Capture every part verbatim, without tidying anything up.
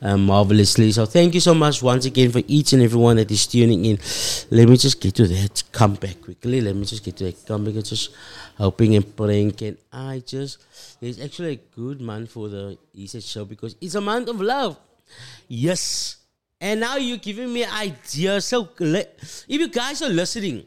Uh, marvelously. So thank you so much once again for each and everyone that is tuning in. Let me just get to that comeback quickly. Let me just get to that comeback. I'm just hoping and praying. Can I just... It's actually a good month for the E S H show because it's a month of love. Yes. And now you're giving me ideas. So le- if you guys are listening,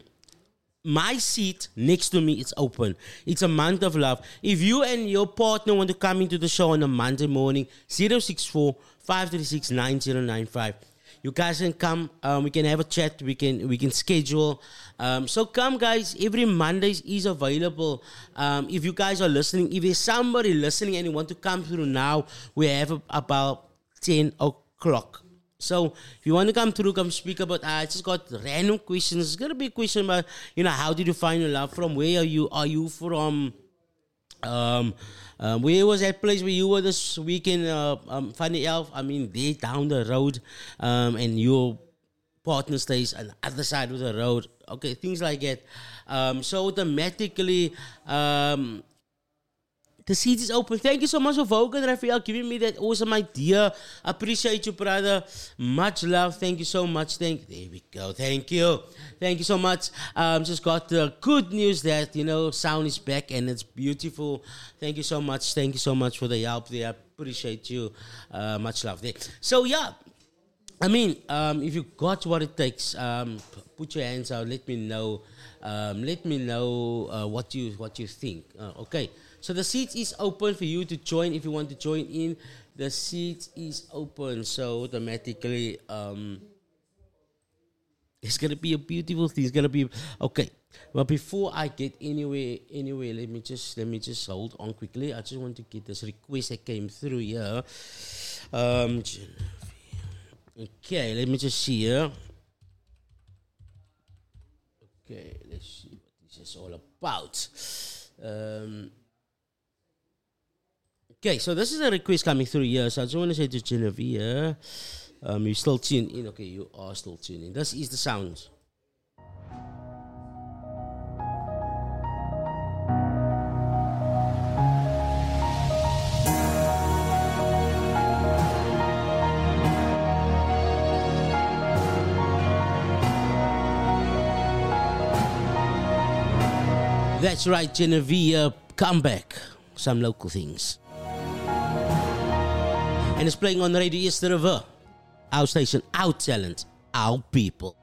my seat next to me is open. It's a month of love. If you and your partner want to come into the show on a Monday morning, zero six four, five three six, nine zero nine five. You guys can come. Um, we can have a chat. We can we can schedule. Um, so come, guys. Every Mondays is available. Um, if you guys are listening, if there's somebody listening and you want to come through now, we have about ten o'clock. So, if you want to come through, come speak about, I just got random questions. It's going to be a question about, you know, how did you find your love from? Where are you? Are you from? Um, um, where was that place where you were this weekend? Uh, um, Funny Elf, I mean, they down the road, um, and your partner stays on the other side of the road. Okay, things like that. Um, so, automatically... Um, The seat is open. Thank you so much for Vogan Raphael giving me that awesome idea. Appreciate you, brother. Much love. Thank you so much. Thank. There we go. Thank you. Thank you so much. Um, just got the good news that, you know, sound is back and it's beautiful. Thank you so much. Thank you so much for the help there. Appreciate you. Uh, much love there. So, yeah. I mean, um, if you got what it takes, um, put your hands out. Let me know. Um, let me know uh, what you what you think. Uh, okay. So the seat is open for you to join if you want to join in. The seat is open, so automatically um, it's gonna be a beautiful thing. It's gonna be okay. But before I get anywhere, anywhere, let me just let me just hold on quickly. I just want to get this request that came through here. Um, okay, let me just see here. Okay, let's see what this is all about. Um. Okay, so this is a request coming through here. So I just want to say to Genevieve, um, you're still tuned in. Okay, you are still tuned in. This is the sound. That's right, Genevieve. Come back. Some local things. And it's playing on Radio Eersterivier, our station, our talent, our people.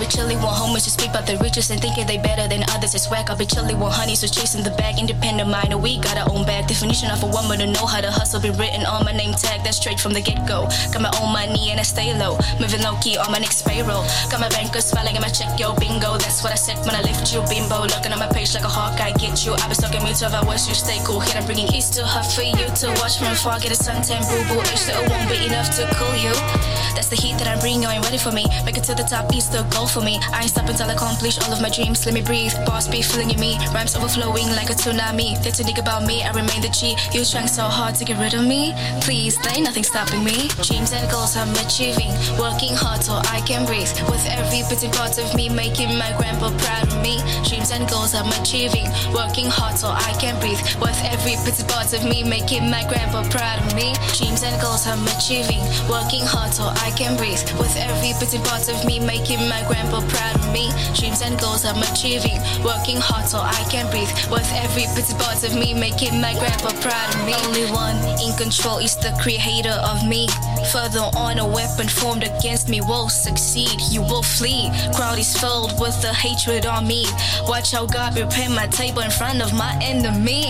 Be chilly when homies just speak about the riches and thinking they better than others. It's whack. I'll be chilly when honey, so chasing the bag. Independent minor, we got our own bag. Definition of a woman to know how to hustle. Be written on my name tag. That's straight from the get-go. Got my own money and I stay low. Moving low-key on my next payroll. Got my banker's filing and my check, yo, bingo. That's what I said when I left you, bimbo. Looking on my page like a hawk, I get you. I've been stuck in me twelve hours, you stay cool. Here I'm bringing east to her for you to watch from afar. Get a suntan, boo-boo. H two O won't be enough to cool you. That's the heat that I bring, you ain't ready for me. Make it to the top, east to go. For me, I ain't stopping till I accomplish all of my dreams. Let me breathe, boss be feeling in me. Rhymes overflowing like a tsunami. They unique about me, I remain the G. You trying so hard to get rid of me. Please, there ain't nothing stopping me. Dreams and goals I'm achieving. Working hard so I can breathe. With every bit and part of me, making my grandpa proud of me. Dreams and goals I'm achieving. Working hard so I can breathe. With every bit and part of me, making my grandpa proud of me. Dreams and goals I'm achieving. Working hard so I can breathe. With every bit and part of me, making my grandpa proud of me. Dreams and goals I'm achieving. Working hard so I can breathe. With every bit part of me, making my grandpa proud of me. Only one in control is the creator of me. Further on, a weapon formed against me will succeed. You will flee. Crowd is filled with the hatred on me. Watch how God prepare my table in front of my enemy.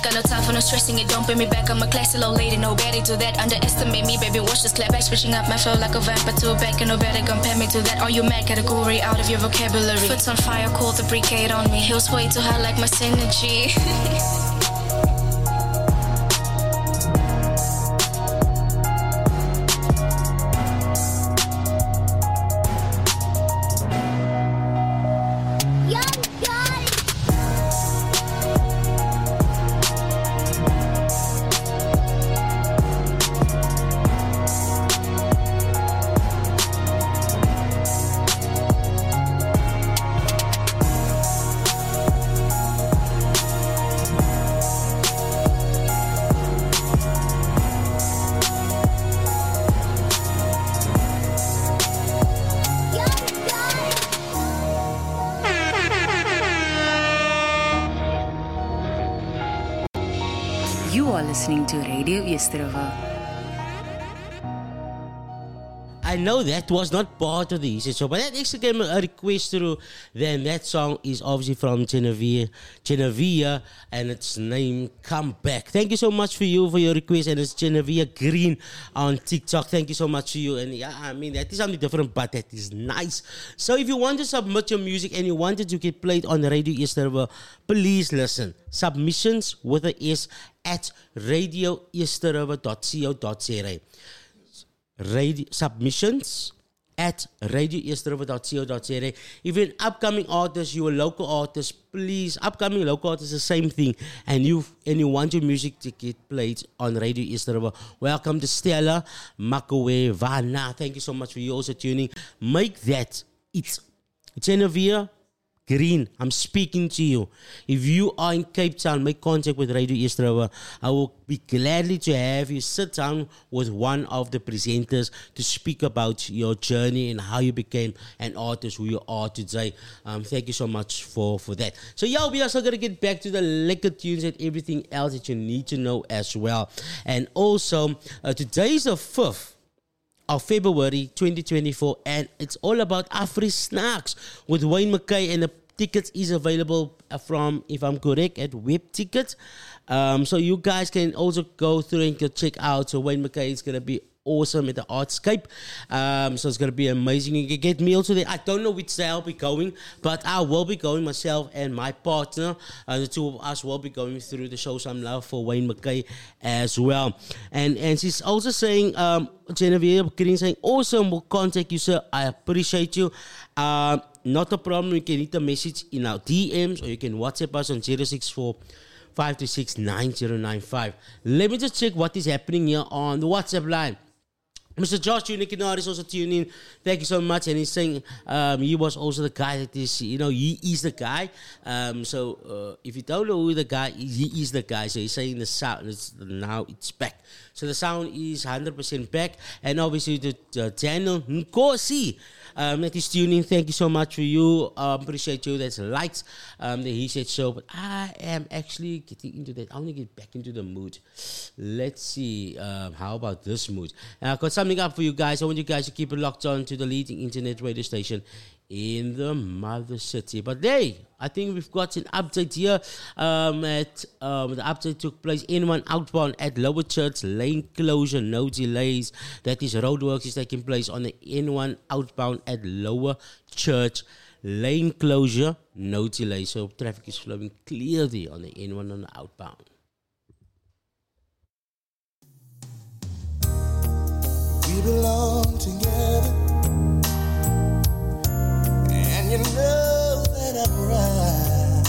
Got no time for no stressing, it don't pay me back. I'm a classy low lady, nobody do that. Underestimate me, baby, watch this clap back. Switching up my flow like a vampire to a back. And nobody compare me to that. Are you mad? Category out of your vocabulary. Foot's on fire, call the brigade on me. Heels way too high like my synergy. listening to Radio Eersterivier. I know that was not part of the Easter show, but that actually came a request through. Then that song is obviously from Genevieve, Genevieve, and its name Come Back. Thank you so much for you for your request, and it's Genevieve Green on TikTok. Thank you so much to you, and yeah, I mean that is something different, but that is nice. So if you want to submit your music and you wanted to get played on Radio Eersterivier, please listen. Submissions with a S at radio eersterivier dot co dot za. Radio, submissions at radio eersterivier dot co dot za. If you're an upcoming artist, you're a local artist, please, upcoming local artist, the same thing, and you and you want your music to get played on Radio Eersterivier, welcome to Stella Makowevana. Thank you so much for you also tuning. Make that it. Genevieve Green, I'm speaking to you. If you are in Cape Town, make contact with Radio Eersterivier. I will be gladly to have you sit down with one of the presenters to speak about your journey and how you became an artist, who you are today. Um, thank you so much for, for that. So, yeah, we are still going to get back to the lekker tunes and everything else that you need to know as well. And also, uh, today is the fifth of February twenty twenty-four, and it's all about Afri Snacks with Wayne McKay, and the tickets is available from, if I'm correct, at Web Tickets. Um, so you guys can also go through and go check out. So Wayne McKay is going to be awesome at the Artscape. Um, so it's going to be amazing. You can get me also there. I don't know which day I'll be going, but I will be going myself and my partner. Uh, the two of us will be going through the show some love for Wayne McKay as well. And and she's also saying, um, Genevieve Green saying, awesome, we'll contact you, sir. I appreciate you. Uh, not a problem. You can hit a message in our D Ms, or you can WhatsApp us on zero six four five two six nine zero nine five. Let me just check what is happening here on the WhatsApp line. Mister Josh Tunikinaris also tuned in. Thank you so much. And he's saying um, he was also the guy that is, you know, he is the guy. Um, so uh, if you don't know who the guy is, he is the guy. So he's saying the sound, it's, now it's back. So the sound is one hundred percent back. And obviously the uh, Daniel Nkosi um, that is tuning. Thank you so much for you. Um, appreciate you. That's likes um, the He Said Show. But I am actually getting into that. I want to get back into the mood. Let's see. Um, how about this mood? Uh, I've got something up for you guys. I want you guys to keep it locked on to the leading internet radio station in the mother city. But hey, I think we've got an update here. Um, at um, the update took place. N one outbound at Lower Church lane closure, no delays. That is, roadworks is taking place on the N one outbound at Lower Church lane closure, no delay. So traffic is flowing clearly on the N one on the outbound. We belong together, and you know that I'm right.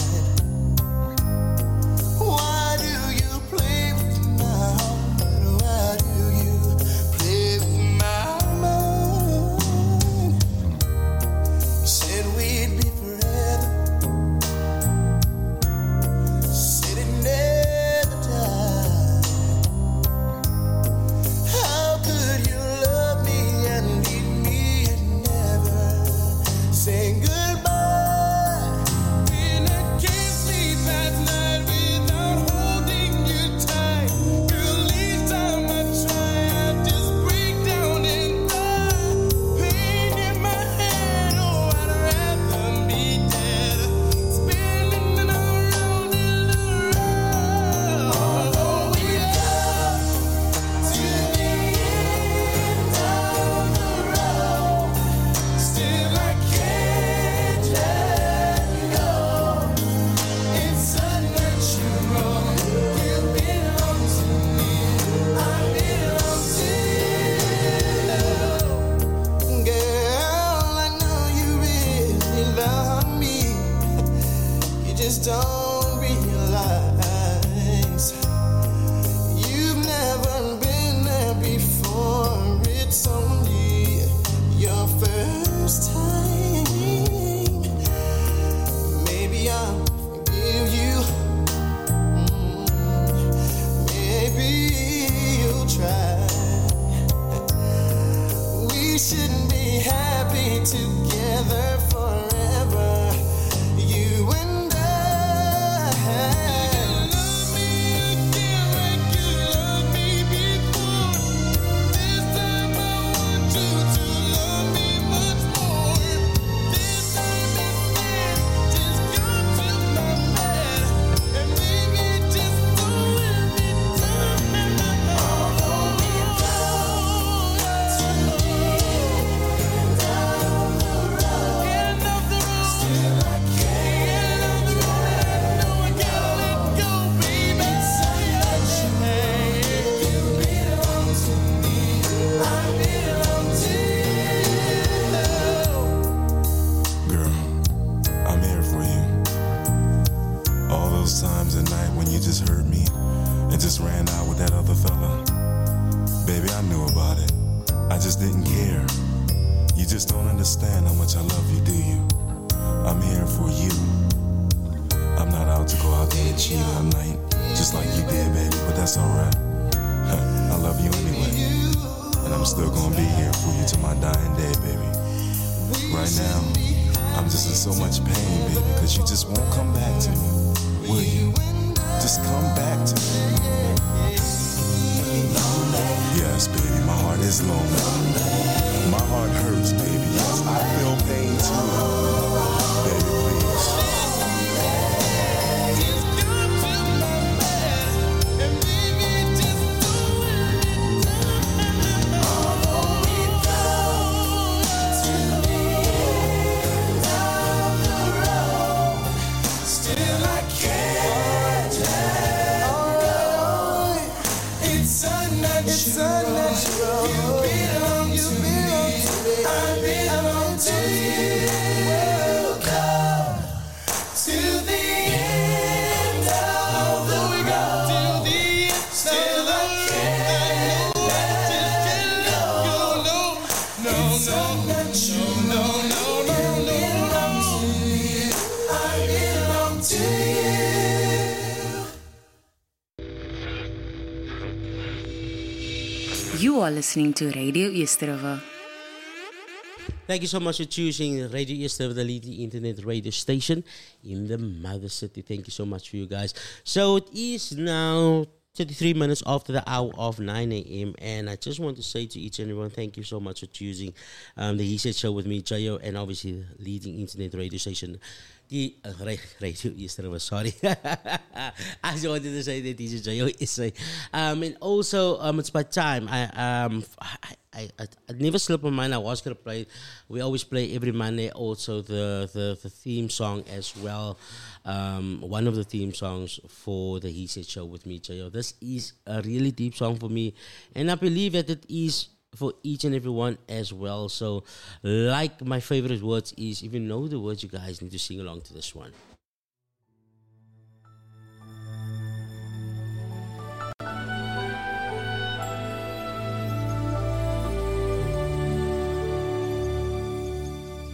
Why do you play with my heart? Why do you play with my mind? You said we'd be forever, you said it never died. How could you saying goodbye? When I can't sleep at night without holding you tight, girl, each time I try, I just break down and die. Pain in my head, oh, I'd rather be dead. Spinning around and around. Although we love to the end of the road, still I can't. Don't realize you've never been there before. It's only your first time. Maybe I'll forgive you. Maybe you'll try. We should be happy together forever. You and I. Love me again like you. Baby, I knew about it. I just didn't care. You just don't understand how much I love you, do you? I'm here for you. I'm not out to go out there and cheat all night, just like you did, baby, but that's alright. I love you anyway. And I'm still gonna be here for you till my dying day, baby. Right now, I'm just in so much pain, baby, cause you just won't come back to me, will you? Just come back to me. Yes, baby, my heart is lonely. My heart hurts, baby. Yes, I feel pain too. Baby, please. You are listening to Radio Eersterivier. Thank you so much for choosing Radio Eersterivier, the leading internet radio station in the mother city. Thank you so much for you guys. So it is now thirty-three minutes after the hour of nine a.m. And I just want to say to each and everyone, thank you so much for choosing um, the He Said Show with me, Jayo, and obviously the leading internet radio station. The uh, Radio Eersterivier, sorry. I just wanted to say that this is Jayo Israel. Um, and also, um, it's by time. I um, I, I, I, I never slipped my mind. I was gonna play. We always play every Monday. Also, the the, the theme song as well. Um, one of the theme songs for the He Said Show with me, Jayo. This is a really deep song for me, and I believe that it is for each and every one as well. So, like my favorite words is, if you know the words, you guys need to sing along to this one.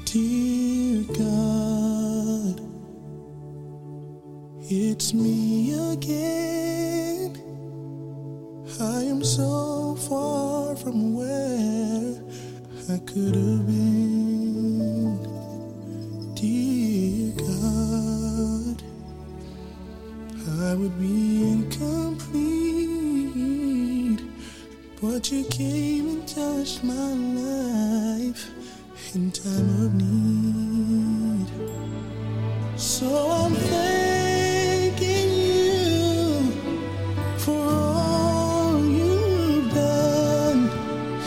Dear God, it's me again. I am so far from where I could have been. Dear God, I would be incomplete, but you came and touched my life in time of need. So I'm thanking you for all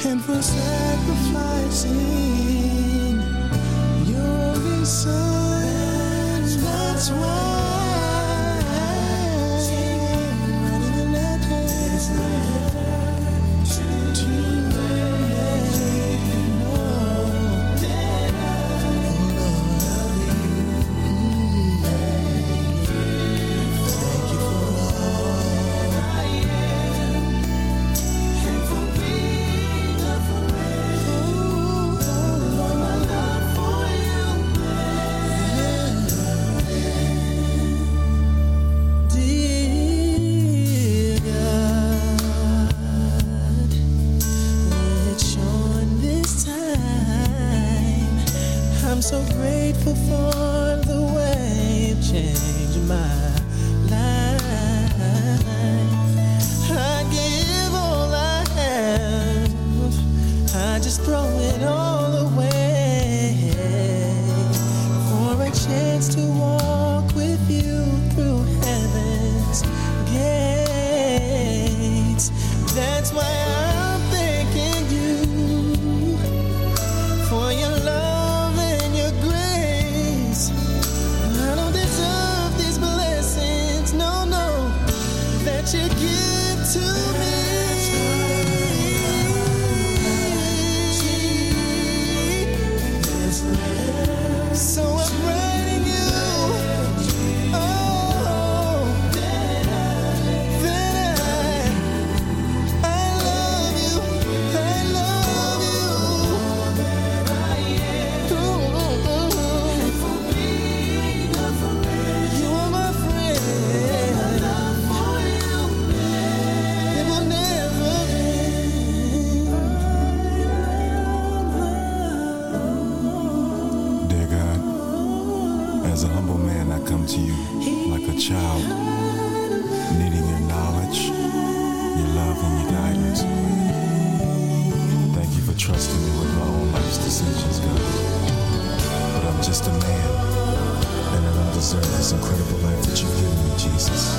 and for sacrificing your only son. That's why I'm not even at home to let you know that I love you. Thank you for all. So grateful for the way you changed my life. I give all I have, I just throw it all away for a chance to walk with you through heaven's gates. That's why I'm thanking you for your love. Bless to you like a child, needing your knowledge, your love, and your guidance. Thank you for trusting me with my own life's decisions, God. But I'm just a man, and I don't deserve this incredible life that you've given me, Jesus.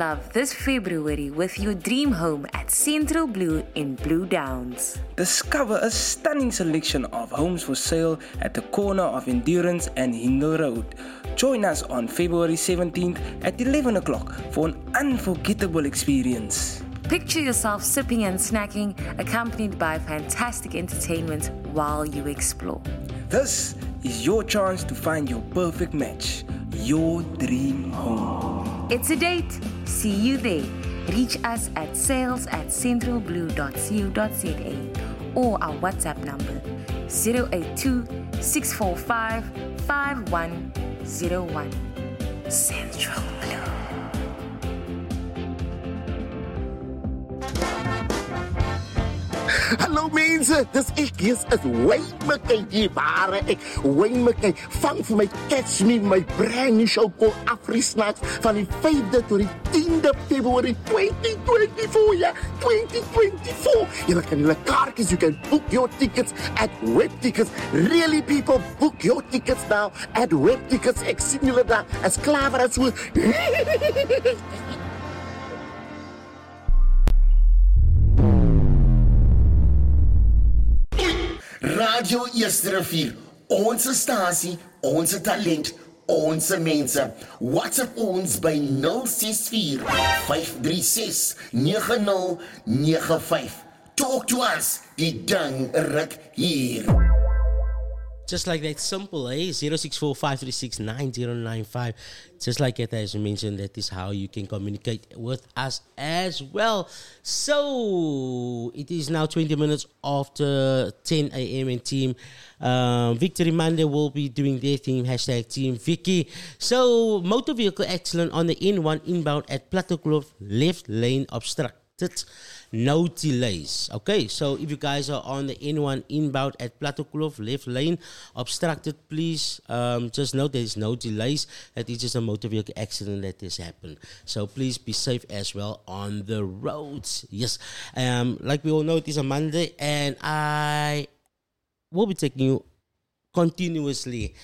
Love this February with your dream home at Central Blue in Blue Downs. Discover a stunning selection of homes for sale at the corner of Endurance and Hindle Road. Join us on February seventeenth at eleven o'clock for an unforgettable experience. Picture yourself sipping and snacking, accompanied by fantastic entertainment while you explore. This is your chance to find your perfect match, your dream home. It's a date. See you there. Reach us at sales at centralblue.co.za or our WhatsApp number zero eight two, six four five, five one zero one. Central Blue. Hallo mense, dis ek, dis is Wayne McKay, die ware ek, Wayne McKay, vang vir my Catch Me, my brand new show called Afri-Snacks, van die vyfde tot die tiende February twenty twenty-four, ja, yeah, twenty twenty-four. Julle kan julle kaartjies, you can book your tickets at web tickets, really people, book your tickets now at web tickets, ek sien julle daar, as klaar as so, Radio Eersterivier, onze stasie, onze talent, onze mense. WhatsApp ons by zero six four, five three six, nine zero nine five. Talk to us, die ding ruk hier. Just like that, simple, eh? zero six four, five three six, nine zero nine five. Just like it as you mentioned, that is how you can communicate with us as well. So, it is now twenty minutes after ten a.m. and team um, Victory Monday will be doing their team, hashtag Team Vicky. So, motor vehicle accident on the N one inbound at Plattekloof, left lane obstructed. No delays. Okay, so if you guys are on the N one inbound at Plattekloof, left lane obstructed, please um, just note there is no delays. That is just a motor vehicle accident that has happened. So please be safe as well on the roads. Yes, um, like we all know, it is a Monday, and I will be taking you continuously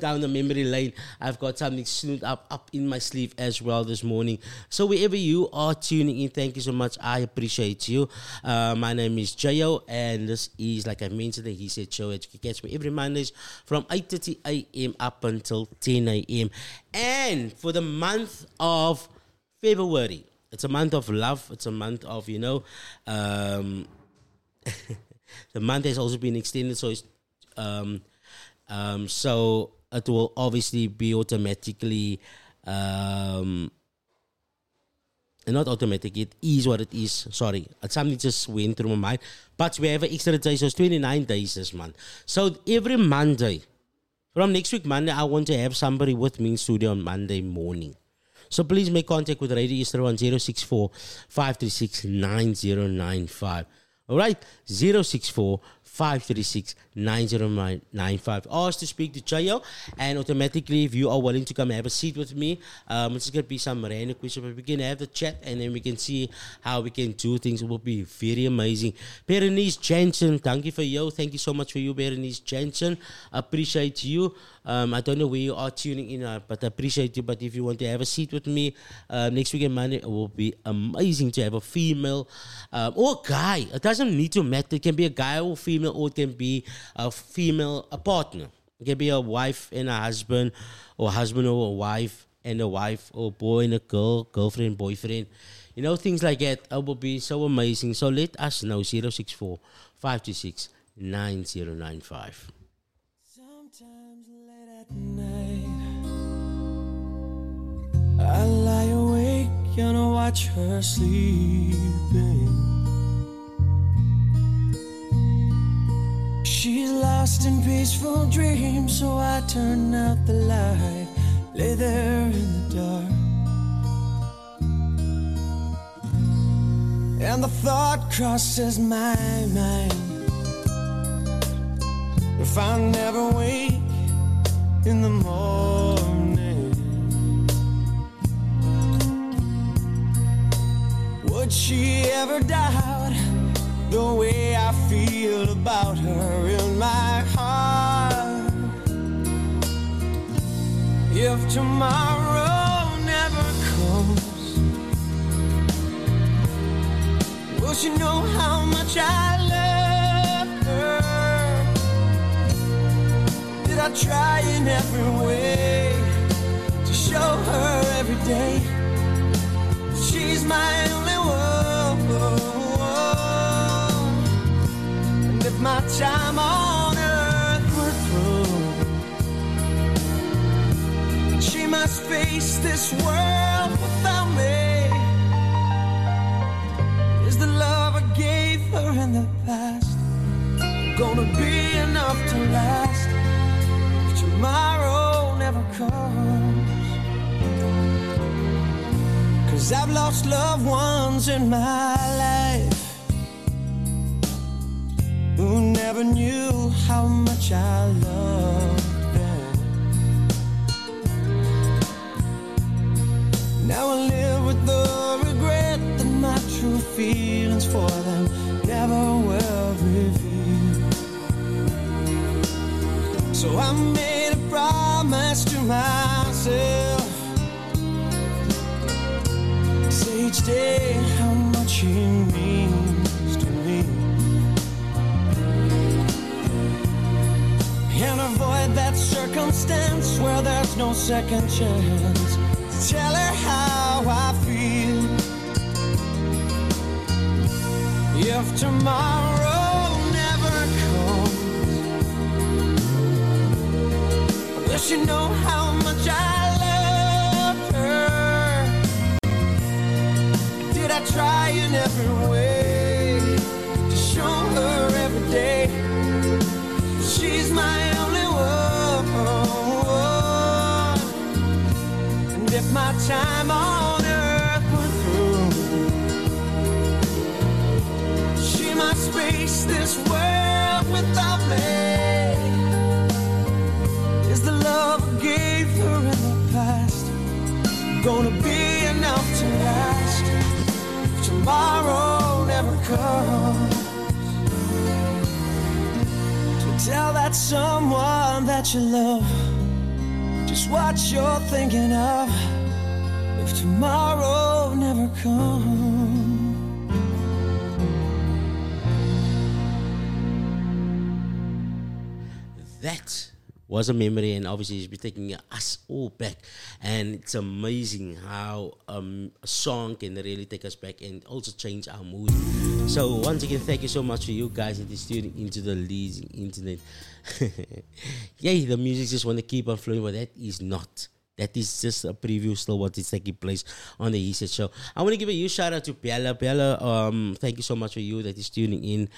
down the memory lane. I've got something snoot up up in my sleeve as well this morning. So wherever you are tuning in, thank you so much. I appreciate you. Uh, my name is Jayo, and this is, like I mentioned, the He Said Show. You can catch me every Mondays from eight thirty a.m. up until ten a.m. And for the month of February, it's a month of love. It's a month of, you know, um, the month has also been extended, so it's Um, um, so it will obviously be automatically, um, not automatic, it is what it is, sorry, something just went through my mind, but we have an extra day, so it's twenty-nine days this month. So every Monday From next week, Monday, I want to have somebody with me in studio on Monday morning. So please make contact with Radio Eersterivier on zero six four, five three six, nine zero nine five. All right, zero six four, five three six, nine zero nine five. Ask to speak to Jayo, and automatically, if you are willing to come have a seat with me, um, it's going to be some random question, but we can have the chat, and then we can see how we can do things. It will be very amazing. Berenice Jensen, thank you for you. Thank you so much for you, Berenice Jensen. Appreciate you. Um, I don't know where you are tuning in, uh, but I appreciate you. But if you want to have a seat with me uh, next weekend, Monday, it will be amazing to have a female um, or a guy. It doesn't need to matter. It can be a guy or female, or it can be a female, a partner. It can be a wife and a husband, or husband or a wife and a wife, or boy and a girl, girlfriend, boyfriend. You know, things like that. It will be so amazing. So let us know, zero six four, five two six, nine zero nine five. Sometimes late at night I lie awake and I watch her sleeping. She's lost in peaceful dreams, so I turn out the light, lay there in the dark. And the thought crosses my mind, if I never wake in the morning, would she ever doubt the way I feel about her in my heart? If tomorrow never comes, will she know how much I love her? Did I try in every way to show her every day she's my only one? If my time on earth were through, she must face this world without me. Is the love I gave her in the past gonna be enough to last if tomorrow never comes? 'Cause I've lost loved ones in my life who never knew how much I loved them. Now I live with the regret that my true feelings for them never were revealed. So I made a promise to myself, say each day how much she means to me, and avoid that circumstance where there's no second chance to tell her how I feel. If tomorrow never comes, will she know how much I love her? Did I try in every way to show her every day she's my only one? And if my time on earth were through, she must face this world without me. Is the love I gave her in the past gonna be enough to last if tomorrow never comes? Tell that someone that you love just what you're thinking of if tomorrow never comes. That was a memory, and obviously it's been taking us all back, and it's amazing how um, a song can really take us back and also change our mood. So once again, thank you so much for you guys that is tuning into the leading internet. Yay, the music just want to keep on flowing, but that is not That is just a preview still what is taking place on the He Said Show. I want to give a huge shout out to Piala. Piala, um, thank you so much for you that is tuning in.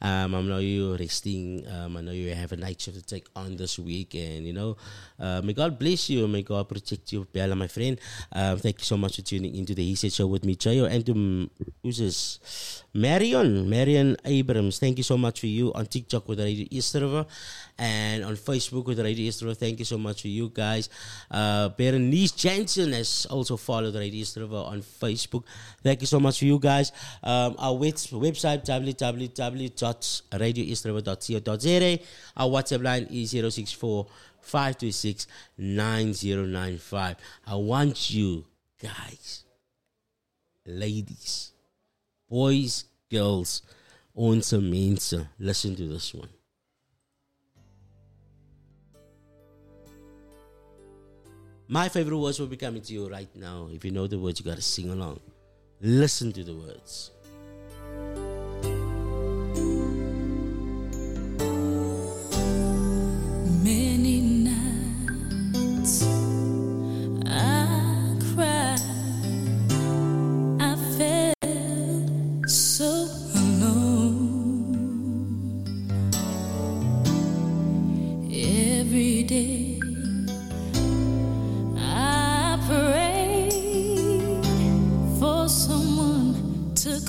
Um, I know you're resting. Um, I know you have a night shift to take on this week. And, you know, uh, may God bless you. May God protect you, Piala, my friend. Um, thank you so much for tuning into the He Said Show with me, Jayo. And to who's this? Marion. Marion Abrams. Thank you so much for you on TikTok with Radio Eersterivier and on Facebook with Radio Eersterivier. Thank you so much for you guys. Uh, Berenice Jensen has also followed Radio Eersterivier on Facebook. Thank you so much for you guys. Um, our website w w w dot radio eersterivier dot co dot za. Our WhatsApp line is zero six four, five two six, nine zero nine five. I want you guys, ladies, boys, girls, ons mense, listen to this one. My favorite words will be coming to you right now. If you know the words, you gotta sing along. Listen to the words. Many nights I cried. I felt so alone. Every day. Took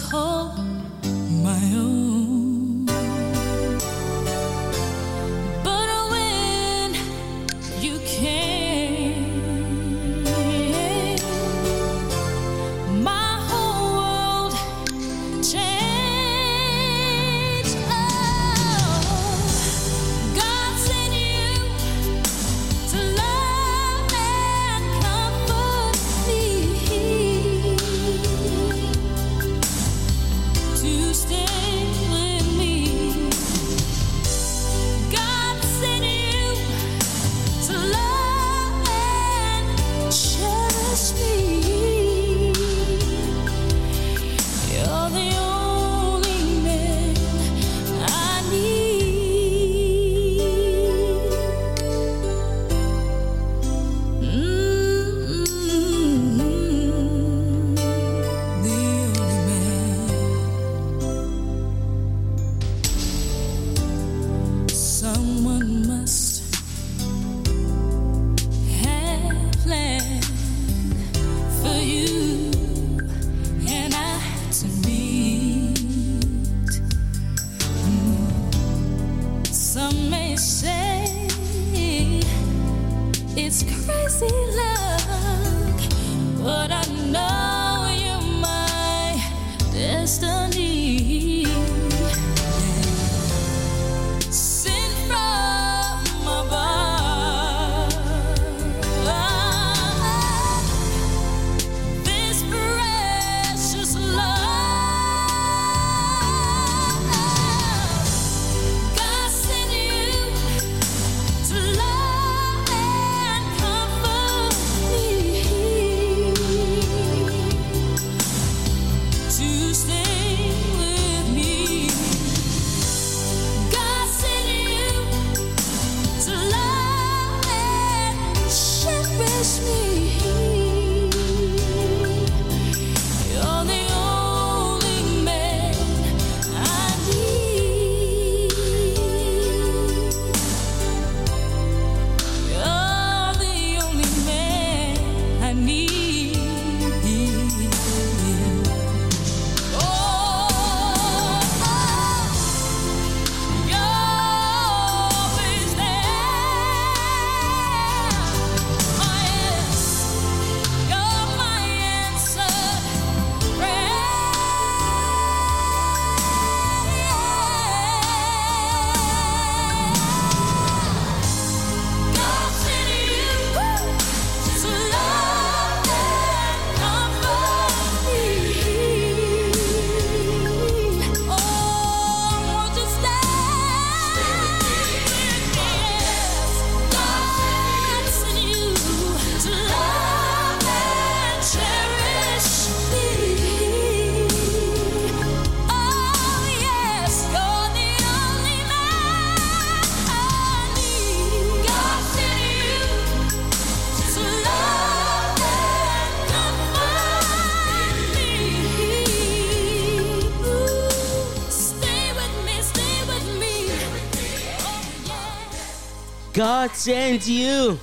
God sends you.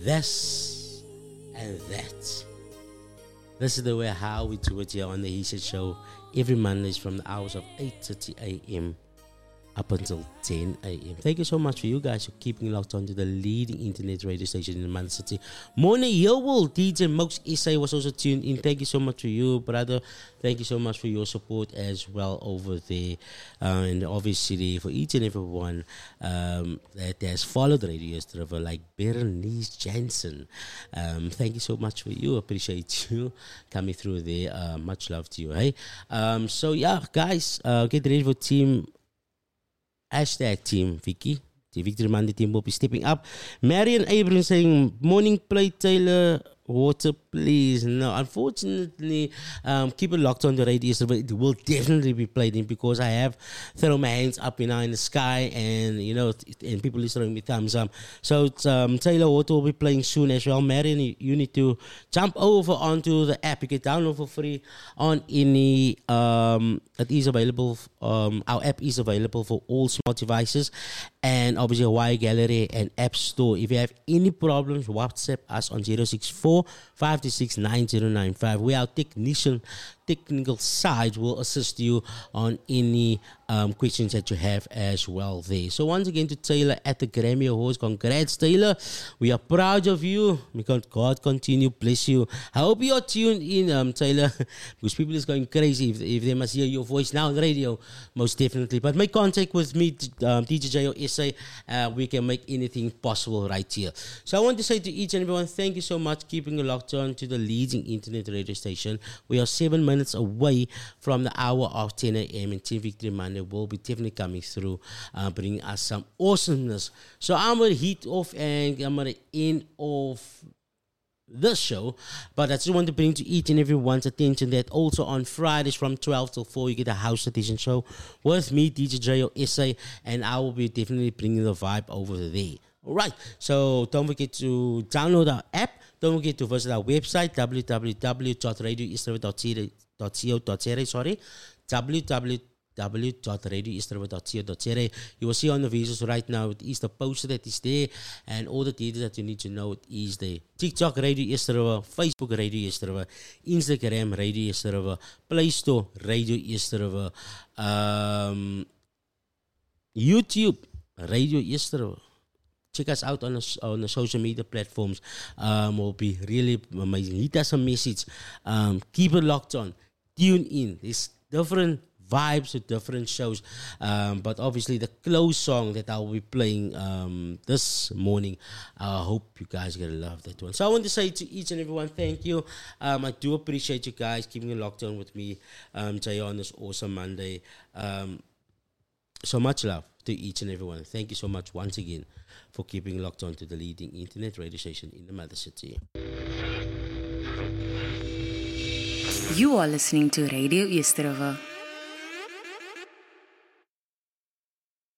This and that. This is the way how we do it here on the He Said Show every Mondays from the hours of eight thirty a.m. up until ten a.m. Thank you so much for you guys for keeping locked on to the leading internet radio station in the city. Morning, yo, will D J Mox Isai was also tuned in. Thank you so much to you, brother. Thank you so much for your support as well over there. Uh, and obviously, for each and everyone um, that has followed Radio Eersterivier, like Berenice Jensen. Um, thank you so much for you. Appreciate you coming through there. Uh, much love to you, hey? Um, so, yeah, guys, uh, get ready for team. Hashtag Team Vicky. The Victory Monday team will be stepping up. Marion Abrams saying, morning play, Taylor Water, please. No, unfortunately, um, keep it locked on the radio, but it will definitely be played in because I have thrown my hands up in, in the sky and, you know, and people is throwing me thumbs up. So, um, Taylor Water will be playing soon as well. Marion, you, you need to jump over onto the app. You can download for free on any, um, it is available, um, our app is available for all smart devices and obviously Hawaii Gallery and App Store. If you have any problems, WhatsApp us on zero six four, five two six, nine zero nine five, where our technician technical side will assist you on any um, questions that you have as well there. So once again to Taylor at the Grammy Awards, congrats Taylor, we are proud of you. May God continue bless you. I hope you're tuned in, um, Taylor, because people is going crazy if, if they must hear your voice now on the radio, most definitely. But make contact with me, um, D J Jayo S A, uh, we can make anything possible right here. So I want to say to each and everyone, thank you so much, keeping a locked on to the leading internet radio station. We are seven minutes away from the hour of ten a.m. and Team Victory Monday will be definitely coming through, uh, bringing us some awesomeness. So I'm going to heat off and I'm going to end off the show, but I just want to bring to each and everyone's attention that also on Fridays from twelve till four you get a house edition show with me, D J Jayo S A, and I will be definitely bringing the vibe over there. Alright, so don't forget to download our app. Don't forget to visit our website, w w w dot radio eersterivier dot co dot za, sorry, w w w dot radio eersterivier dot co dot za. You will see on the visuals right now, it is the poster that is there, and all the details that you need to know, it is there. TikTok, Radio Eersterivier, Facebook, Radio Eersterivier, Instagram, Radio Eersterivier, Play Store, Radio Eersterivier, um, YouTube, Radio Eersterivier. Check us out on the, on the social media platforms. Um, will be really amazing. Hit us a message. Um, keep it locked on. Tune in. There's different vibes with different shows. Um, but obviously the close song that I will be playing um, this morning, I hope you guys are going to love that one. So I want to say to each and everyone, thank you. Um, I do appreciate you guys keeping it locked on with me, um, Jay, on this awesome Monday. Um, so much love to each and everyone. Thank you so much once again for keeping locked on to the leading internet radio station in the mother city. You are listening to Radio Eersterivier.